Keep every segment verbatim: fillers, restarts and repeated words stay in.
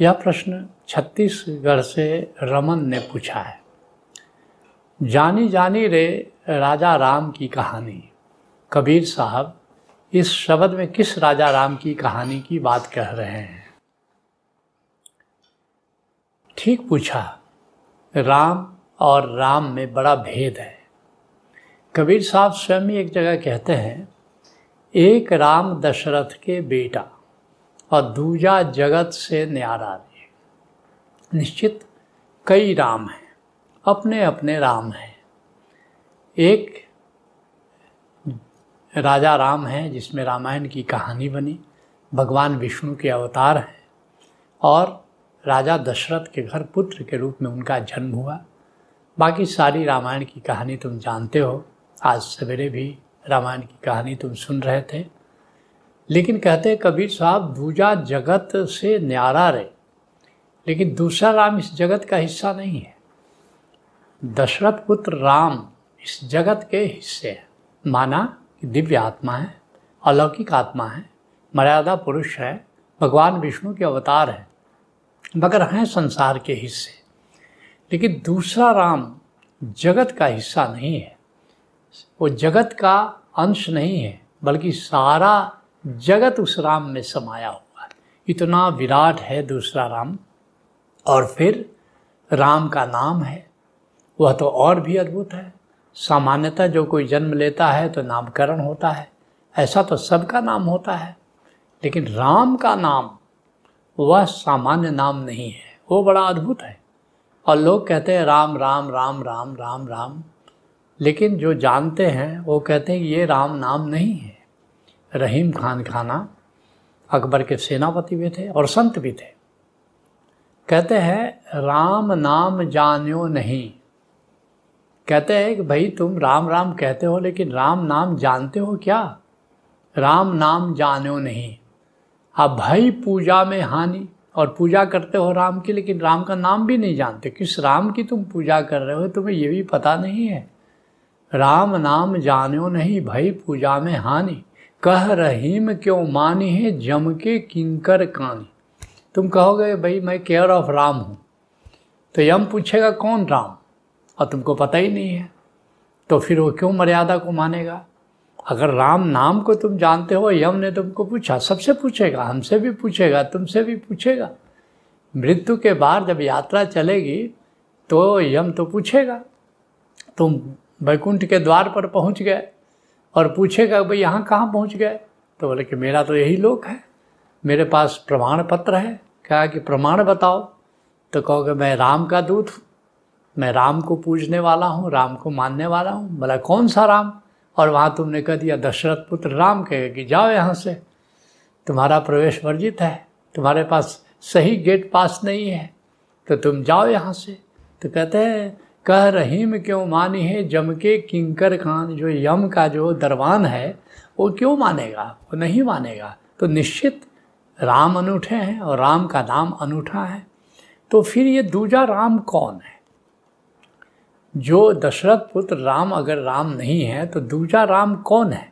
यह प्रश्न छत्तीसगढ़ से रमन ने पूछा है। जानी जानी रे राजा राम की कहानी, कबीर साहब इस शब्द में किस राजा राम की कहानी की बात कह रहे हैं? ठीक पूछा। राम और राम में बड़ा भेद है। कबीर साहब स्वयं एक जगह कहते हैं, एक राम दशरथ के बेटा और दूजा जगत से न्यारा रे। निश्चित कई राम हैं, अपने अपने राम हैं। एक राजा राम हैं जिसमें रामायण की कहानी बनी, भगवान विष्णु के अवतार हैं और राजा दशरथ के घर पुत्र के रूप में उनका जन्म हुआ। बाकी सारी रामायण की कहानी तुम जानते हो, आज सवेरे भी रामायण की कहानी तुम सुन रहे थे। लेकिन कहते कबीर साहब दूजा जगत से न्यारा रे, लेकिन दूसरा राम इस जगत का हिस्सा नहीं है। दशरथ पुत्र राम इस जगत के हिस्से हैं, माना कि दिव्य आत्मा है, अलौकिक आत्मा है, मर्यादा पुरुष है, भगवान विष्णु के अवतार हैं, मगर हैं संसार के हिस्से। लेकिन दूसरा राम जगत का हिस्सा नहीं है, वो जगत का अंश नहीं है, बल्कि सारा जगत उस राम में समाया हुआ है। इतना विराट है दूसरा राम। और फिर राम का नाम है, वह तो और भी अद्भुत है। सामान्यतः जो कोई जन्म लेता है तो नामकरण होता है, ऐसा तो सबका नाम होता है, लेकिन राम का नाम वह सामान्य नाम नहीं है, वो बड़ा अद्भुत है। और लोग कहते हैं राम राम राम राम राम राम, लेकिन जो जानते हैं वो कहते हैं ये राम नाम नहीं है। रहीम खान खाना अकबर के सेनापति भी थे और संत भी थे। कहते हैं राम नाम जान्यो नहीं। कहते हैं कि भाई तुम राम राम कहते हो लेकिन राम नाम जानते हो क्या? राम नाम जान्यो नहीं। आप भाई पूजा में हानि, और पूजा करते हो राम की लेकिन राम का नाम भी नहीं जानते। किस राम की तुम पूजा कर रहे हो तुम्हें ये भी पता नहीं है। राम नाम जान्यो नहीं भाई पूजा में हानि, कह रहीम क्यों मानी है जम के किंकर कानी। तुम कहोगे भाई मैं केयर ऑफ राम हूँ, तो यम पूछेगा कौन राम, और तुमको पता ही नहीं है, तो फिर वो क्यों मर्यादा को मानेगा? अगर राम नाम को तुम जानते हो, यम ने तुमको पूछा, सबसे पूछेगा, हमसे भी पूछेगा, तुमसे भी पूछेगा। मृत्यु के बाद जब यात्रा चलेगी तो यम तो पूछेगा। तुम वैकुंठ के द्वार पर पहुंच गए और पूछेगा भाई यहाँ कहाँ पहुंच गए? तो बोले कि मेरा तो यही लोक है, मेरे पास प्रमाण पत्र है। कहा कि प्रमाण बताओ, तो कहोगे मैं राम का दूत हूँ, मैं राम को पूजने वाला हूँ, राम को मानने वाला हूँ। बोला कौन सा राम? और वहाँ तुमने कह दिया दशरथ पुत्र राम। कहे कि जाओ यहाँ से, तुम्हारा प्रवेश वर्जित है, तुम्हारे पास सही गेट पास नहीं है, तो तुम जाओ यहाँ से। तो कहते हैं कह रहीम क्यों मानी है जम के किंकर कान, जो यम का जो दरबान है वो क्यों मानेगा, वो नहीं मानेगा। तो निश्चित राम अनूठे हैं और राम का नाम अनूठा है। तो फिर ये दूजा राम कौन है? जो दशरथ पुत्र राम अगर राम नहीं है तो दूजा राम कौन है?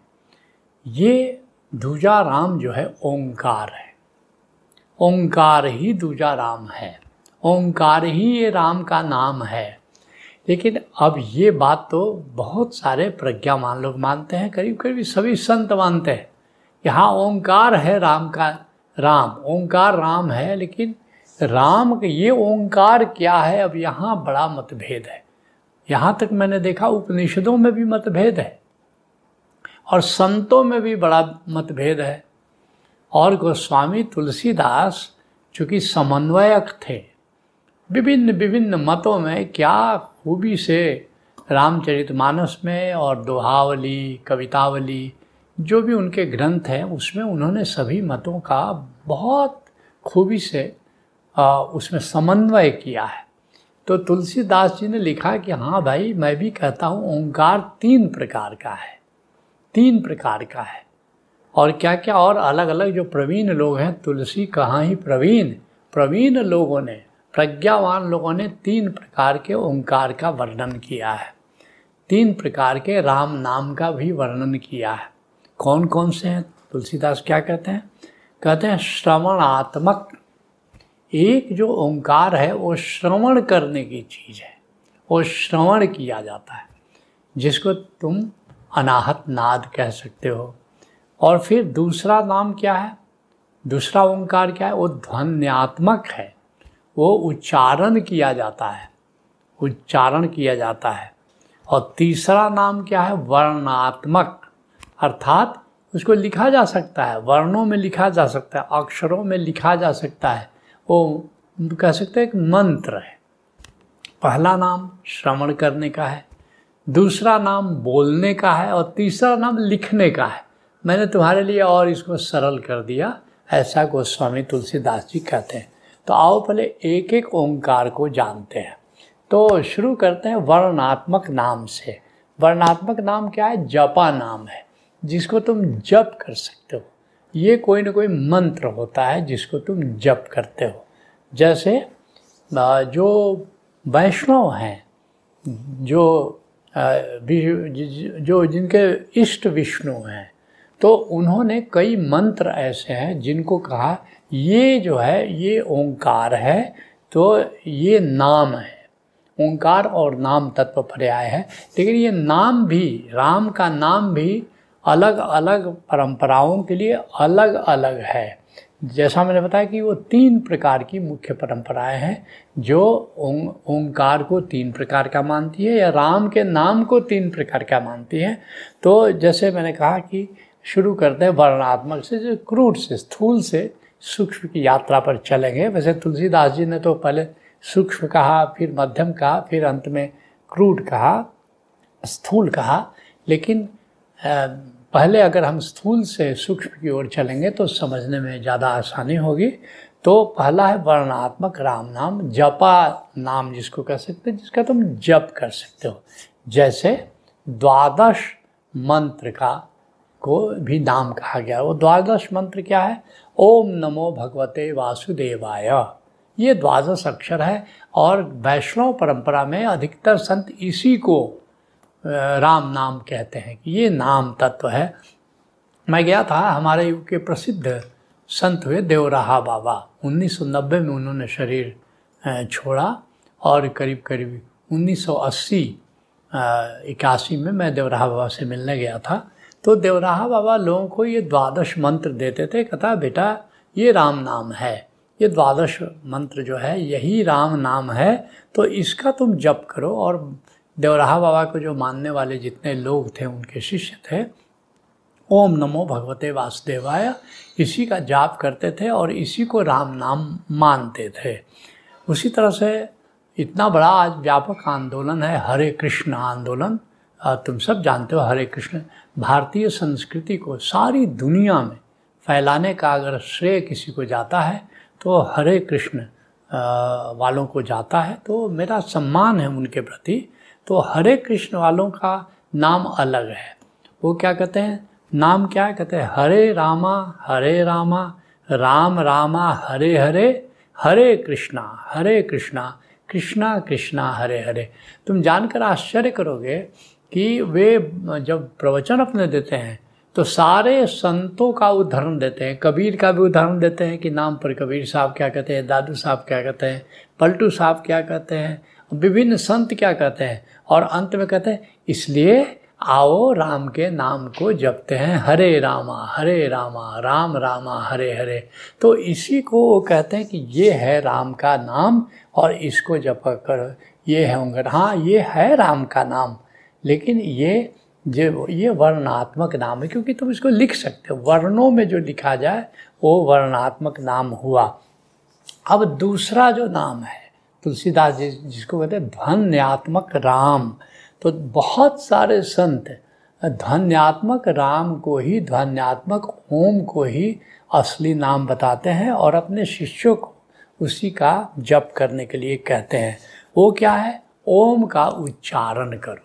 ये दूजा राम जो है ओंकार है। ओंकार ही दूजा राम है, ओंकार ही ये राम का नाम है। लेकिन अब ये बात तो बहुत सारे प्रज्ञावान लोग मानते हैं, करीब करीब सभी संत मानते हैं कि हाँ ओंकार है राम का, राम ओंकार राम है। लेकिन राम के ये ओंकार क्या है, अब यहाँ बड़ा मतभेद है। यहाँ तक मैंने देखा उपनिषदों में भी मतभेद है और संतों में भी बड़ा मतभेद है। और गोस्वामी तुलसीदास चूँकि समन्वयक थे, विभिन्न विभिन्न मतों में क्या खूबी से रामचरितमानस में और दोहावली कवितावली जो भी उनके ग्रंथ हैं उसमें उन्होंने सभी मतों का बहुत खूबी से आ, उसमें समन्वय किया है। तो तुलसीदास जी ने लिखा कि हाँ भाई मैं भी कहता हूँ ओंकार तीन प्रकार का है, तीन प्रकार का है। और क्या क्या और अलग अलग जो प्रवीण लोग हैं, तुलसी कहाँ ही प्रवीण, प्रवीण लोगों ने, प्रज्ञावान लोगों ने तीन प्रकार के ओंकार का वर्णन किया है, तीन प्रकार के राम नाम का भी वर्णन किया है। कौन कौन से हैं? तुलसीदास क्या कहते हैं? कहते हैं श्रवणात्मक, एक जो ओंकार है वो श्रवण करने की चीज़ है, वो श्रवण किया जाता है जिसको तुम अनाहत नाद कह सकते हो। और फिर दूसरा नाम क्या है, दूसरा ओंकार क्या है, वो ध्वन्यात्मक है, वो उच्चारण किया जाता है, उच्चारण किया जाता है। और तीसरा नाम क्या है, वर्णात्मक, अर्थात उसको लिखा जा सकता है, वर्णों में लिखा जा सकता है, अक्षरों में लिखा जा सकता है, वो कह सकते हैं एक मंत्र है। पहला नाम श्रवण करने का है, दूसरा नाम बोलने का है, और तीसरा नाम लिखने का है। मैंने तुम्हारे लिए और इसको सरल कर दिया, ऐसा गोस्वामी तुलसीदास जी कहते हैं। तो आओ पहले एक एक ओंकार को जानते हैं। तो शुरू करते हैं वर्णात्मक नाम से। वर्णात्मक नाम क्या है, जपा नाम है, जिसको तुम जप कर सकते हो। ये कोई ना कोई मंत्र होता है जिसको तुम जप करते हो। जैसे जो वैष्णव हैं, जो जो जिनके इष्ट विष्णु हैं, तो उन्होंने कई मंत्र ऐसे हैं जिनको कहा ये जो है ये ओंकार है, तो ये नाम है। ओंकार और नाम तत्व पर्याय है, लेकिन ये नाम भी, राम का नाम भी अलग अलग परंपराओं के लिए अलग अलग है। जैसा मैंने बताया कि वो तीन प्रकार की मुख्य परंपराएं हैं, जो ओंकार को तीन प्रकार का मानती है या राम के नाम को तीन प्रकार का मानती है। तो जैसे मैंने कहा कि शुरू करते हैं वर्णात्मक से, जो क्रूड से, स्थूल से सूक्ष्म की यात्रा पर चलेंगे। वैसे तुलसीदास जी ने तो पहले सूक्ष्म कहा, फिर मध्यम कहा, फिर अंत में क्रूड कहा, स्थूल कहा। लेकिन पहले अगर हम स्थूल से सूक्ष्म की ओर चलेंगे तो समझने में ज़्यादा आसानी होगी। तो पहला है वर्णात्मक राम नाम, जपा नाम जिसको कह सकते हैं, जिसका तुम जप कर सकते हो। जैसे द्वादश मंत्र का को भी नाम कहा गया। वो द्वादश मंत्र क्या है, ओम नमो भगवते वासुदेवाय, ये द्वादश अक्षर है। और वैष्णव परंपरा में अधिकतर संत इसी को राम नाम कहते हैं कि ये नाम तत्व है। मैं गया था, हमारे युग के प्रसिद्ध संत हुए देवराहा बाबा। उन्नीस सौ नब्बे में उन्होंने शरीर छोड़ा और करीब करीब उन्नीस सौ अस्सी इक्यासी में मैं देवराहा बाबा से मिलने गया था। तो देवराहा बाबा लोगों को ये द्वादश मंत्र देते थे, कहता बेटा ये राम नाम है, ये द्वादश मंत्र जो है यही राम नाम है, तो इसका तुम जप करो। और देवराहा बाबा को जो मानने वाले जितने लोग थे, उनके शिष्य थे, ओम नमो भगवते वासुदेवाय इसी का जाप करते थे और इसी को राम नाम मानते थे। उसी तरह से इतना बड़ा आज व्यापक आंदोलन है, हरे कृष्ण आंदोलन, तुम सब जानते हो। हरे कृष्ण भारतीय संस्कृति को सारी दुनिया में फैलाने का अगर श्रेय किसी को जाता है तो हरे कृष्ण वालों को जाता है। तो मेरा सम्मान है उनके प्रति। तो हरे कृष्ण वालों का नाम अलग है, वो क्या कहते हैं, नाम क्या है, कहते हैं हरे रामा हरे रामा राम रामा हरे हरे हरे कृष्णा हरे कृष्णा कृष्णा कृष्णा हरे हरे। तुम जानकर आश्चर्य करोगे कि वे जब प्रवचन अपने देते हैं तो सारे संतों का उदाहरण देते हैं। कबीर का भी उदाहरण देते हैं कि नाम पर कबीर साहब क्या कहते हैं, दादू साहब क्या कहते हैं, पलटू साहब क्या कहते हैं, विभिन्न संत क्या कहते हैं। और अंत में कहते हैं इसलिए आओ राम के नाम को जपते हैं, हरे रामा हरे रामा राम रामा हरे हरे। तो इसी को वो कहते हैं कि ये है राम का नाम और इसको जप कर, ये है होंगे, हाँ ये है राम का नाम। लेकिन ये जो ये वर्णात्मक नाम है, क्योंकि तुम इसको लिख सकते हो, वर्णों में जो लिखा जाए वो वर्णात्मक नाम हुआ। अब दूसरा जो नाम है तुलसीदास जी जिसको कहते हैं ध्वन्यात्मक राम, तो बहुत सारे संत ध्वन्यात्मक राम को ही, ध्वन्यात्मक ओम को ही असली नाम बताते हैं और अपने शिष्यों को उसी का जप करने के लिए कहते हैं। वो क्या है, ओम का उच्चारण करो।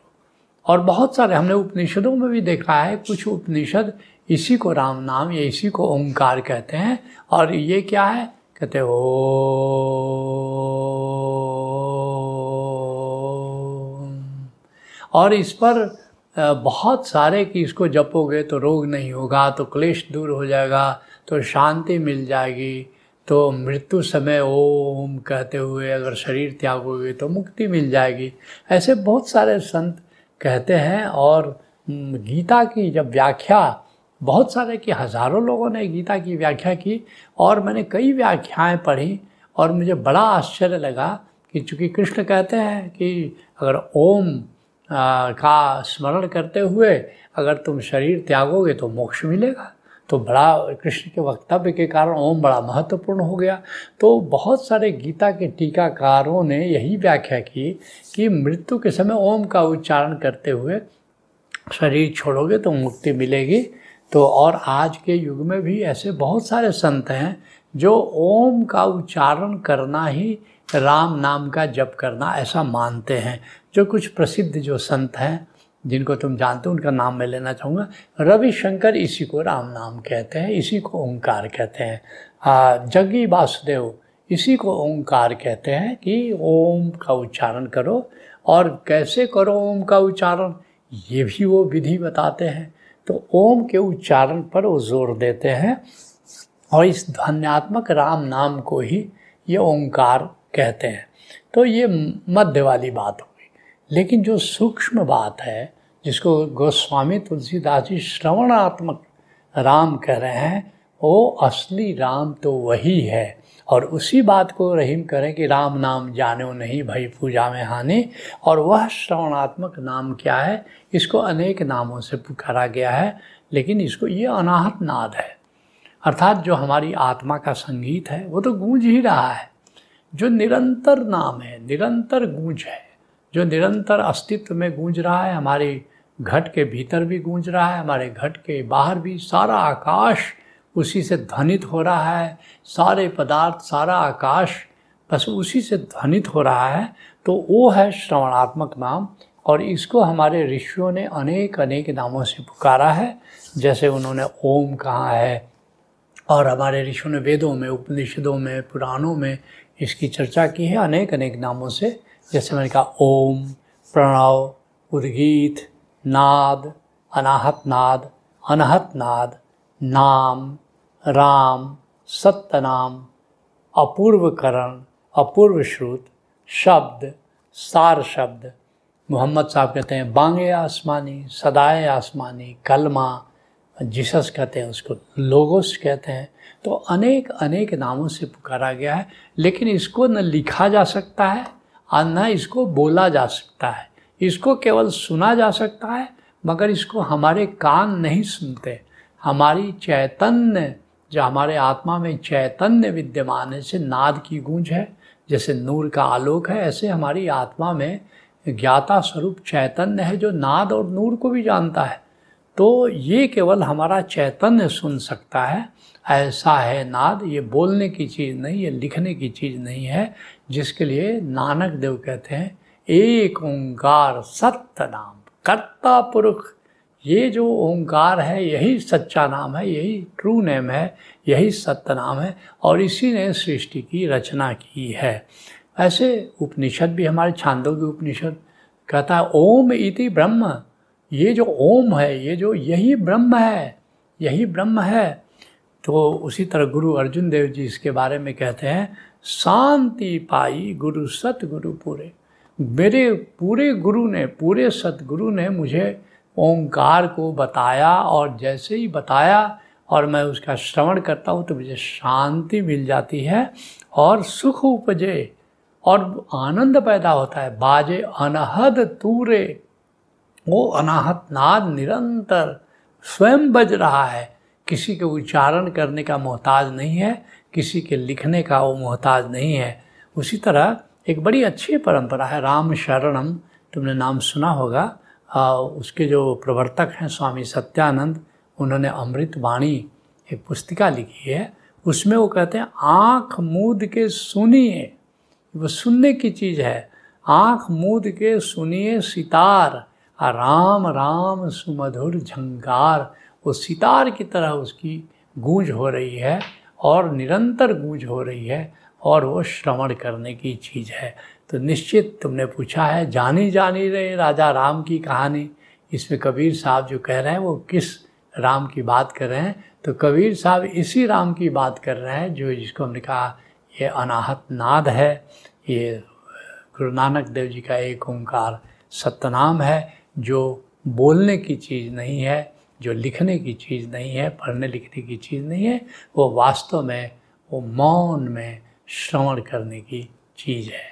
और बहुत सारे हमने उपनिषदों में भी देखा है, कुछ उपनिषद इसी को राम नाम या इसी को ओंकार कहते हैं। और ये क्या है, कहते ओ, और इस पर बहुत सारे कि इसको जपोगे तो रोग नहीं होगा, तो क्लेश दूर हो जाएगा, तो शांति मिल जाएगी, तो मृत्यु समय ओम कहते हुए अगर शरीर त्यागोगे तो मुक्ति मिल जाएगी, ऐसे बहुत सारे संत कहते हैं। और गीता की जब व्याख्या बहुत सारे की हज़ारों लोगों ने गीता की व्याख्या की और मैंने कई व्याख्याएं पढ़ी और मुझे बड़ा आश्चर्य लगा कि चूँकि कृष्ण कहते हैं कि अगर ओम आ, का स्मरण करते हुए अगर तुम शरीर त्यागोगे तो मोक्ष मिलेगा, तो बड़ा कृष्ण के वक्तव्य के कारण ओम बड़ा महत्वपूर्ण हो गया। तो बहुत सारे गीता के टीकाकारों ने यही व्याख्या की कि मृत्यु के समय ओम का उच्चारण करते हुए शरीर छोड़ोगे तो मुक्ति मिलेगी। तो और आज के युग में भी ऐसे बहुत सारे संत हैं जो ओम का उच्चारण करना ही राम नाम का जप करना ऐसा मानते हैं। जो कुछ प्रसिद्ध जो संत हैं जिनको तुम जानते हो उनका नाम मैं लेना चाहूँगा। रवि शंकर इसी को राम नाम कहते हैं, इसी को ओंकार कहते हैं। जग्गी वासुदेव इसी को ओंकार कहते हैं कि ओम का उच्चारण करो, और कैसे करो ओम का उच्चारण ये भी वो विधि बताते हैं। तो ओम के उच्चारण पर वो जोर देते हैं और इस ध्वन्यात्मक राम नाम को ही ये ओंकार कहते हैं। तो ये मध्य वाली बात हो गई, लेकिन जो सूक्ष्म बात है जिसको गोस्वामी तुलसीदास जी श्रवणात्मक राम कह रहे हैं, वो असली राम तो वही है। और उसी बात को रहीम करें कि राम नाम जानो नहीं भई पूजा में हानि, और वह श्रवणात्मक नाम क्या है, इसको अनेक नामों से पुकारा गया है, लेकिन इसको ये अनाहत नाद है, अर्थात जो हमारी आत्मा का संगीत है वो तो गूंज ही रहा है, जो निरंतर नाम है, निरंतर गूंज है, जो निरंतर अस्तित्व में गूंज रहा है, हमारे घट के भीतर भी गूंज रहा है, हमारे घट के बाहर भी, सारा आकाश उसी से ध्वनित हो रहा है, सारे पदार्थ सारा आकाश बस उसी से ध्वनित हो रहा है। तो वो है श्रवणात्मक नाम, और इसको हमारे ऋषियों ने अनेक अनेक नामों से पुकारा है, जैसे उन्होंने ओम कहा है, और हमारे ऋषियों ने वेदों में, उपनिषदों में, पुराणों में इसकी चर्चा की है अनेक अनेक नामों से। जैसे मैंने कहा ओम, प्रणव, उद्गीत, नाद, अनाहत नाद, अनहत नाद, नाम, राम, सत्यनाम, अपूर्वकरण, अपूर्व श्रुत, शब्द, सार शब्द। मोहम्मद साहब कहते हैं बांगे आसमानी, सदाए आसमानी, कलमा, जीसस कहते हैं उसको, लोगोस कहते हैं। तो अनेक अनेक नामों से पुकारा गया है, लेकिन इसको न लिखा जा सकता है और न इसको बोला जा सकता है, इसको केवल सुना जा सकता है, मगर इसको हमारे कान नहीं सुनते। हमारी चैतन्य जो हमारे आत्मा में चैतन्य विद्यमान है, जैसे नाद की गूंज है, जैसे नूर का आलोक है, ऐसे हमारी आत्मा में ज्ञाता स्वरूप चैतन्य है जो नाद और नूर को भी जानता है। तो ये केवल हमारा चैतन्य सुन सकता है, ऐसा है नाद। ये बोलने की चीज़ नहीं, ये लिखने की चीज़ नहीं है, जिसके लिए नानक देव कहते हैं एक ओंकार सत्यनाम कर्ता पुरुष। ये जो ओंकार है यही सच्चा नाम है, यही ट्रू नेम है, यही सत्य नाम है, और इसी ने सृष्टि की रचना की है। ऐसे उपनिषद भी, हमारे छांदोग्य उपनिषद कहता है ओम इति ब्रह्म। ये जो ओम है, ये जो यही ब्रह्म है, यही ब्रह्म है। तो उसी तरह गुरु अर्जुन देव जी इसके बारे में कहते हैं शांति पाई गुरु सतगुरु पूरे। मेरे पूरे गुरु ने, पूरे सतगुरु ने मुझे ओंकार को बताया, और जैसे ही बताया और मैं उसका श्रवण करता हूँ तो मुझे शांति मिल जाती है और सुख उपजे और आनंद पैदा होता है। बाजे अनहद तूरे, वो अनाहत नाद निरंतर स्वयं बज रहा है, किसी के उच्चारण करने का मोहताज नहीं है, किसी के लिखने का वो मोहताज नहीं है। उसी तरह एक बड़ी अच्छी परंपरा है राम शरणम, तुमने नाम सुना होगा। आ, उसके जो प्रवर्तक हैं स्वामी सत्यानंद, उन्होंने अमृत वाणी एक पुस्तिका लिखी है, उसमें वो कहते हैं आँख मूद के सुनिए, वो सुनने की चीज़ है, आँख मूद के सुनिए सितार राम राम सुमधुर झंकार। वो सितार की तरह उसकी गूंज हो रही है और निरंतर गूंज हो रही है, और वो श्रवण करने की चीज़ है। तो निश्चित तुमने पूछा है जानी जानी रहे राजा राम की कहानी, इसमें कबीर साहब जो कह रहे हैं वो किस राम की बात कर रहे हैं, तो कबीर साहब इसी राम की बात कर रहे हैं जो जिसको हमने कहा ये अनाहत नाद है, ये गुरु नानक देव जी का एक ओंकार सतनाम है, जो बोलने की चीज़ नहीं है, जो लिखने की चीज़ नहीं है, पढ़ने लिखने की चीज़ नहीं है, वो वास्तव में वो मौन में श्रवण करने की चीज़ है।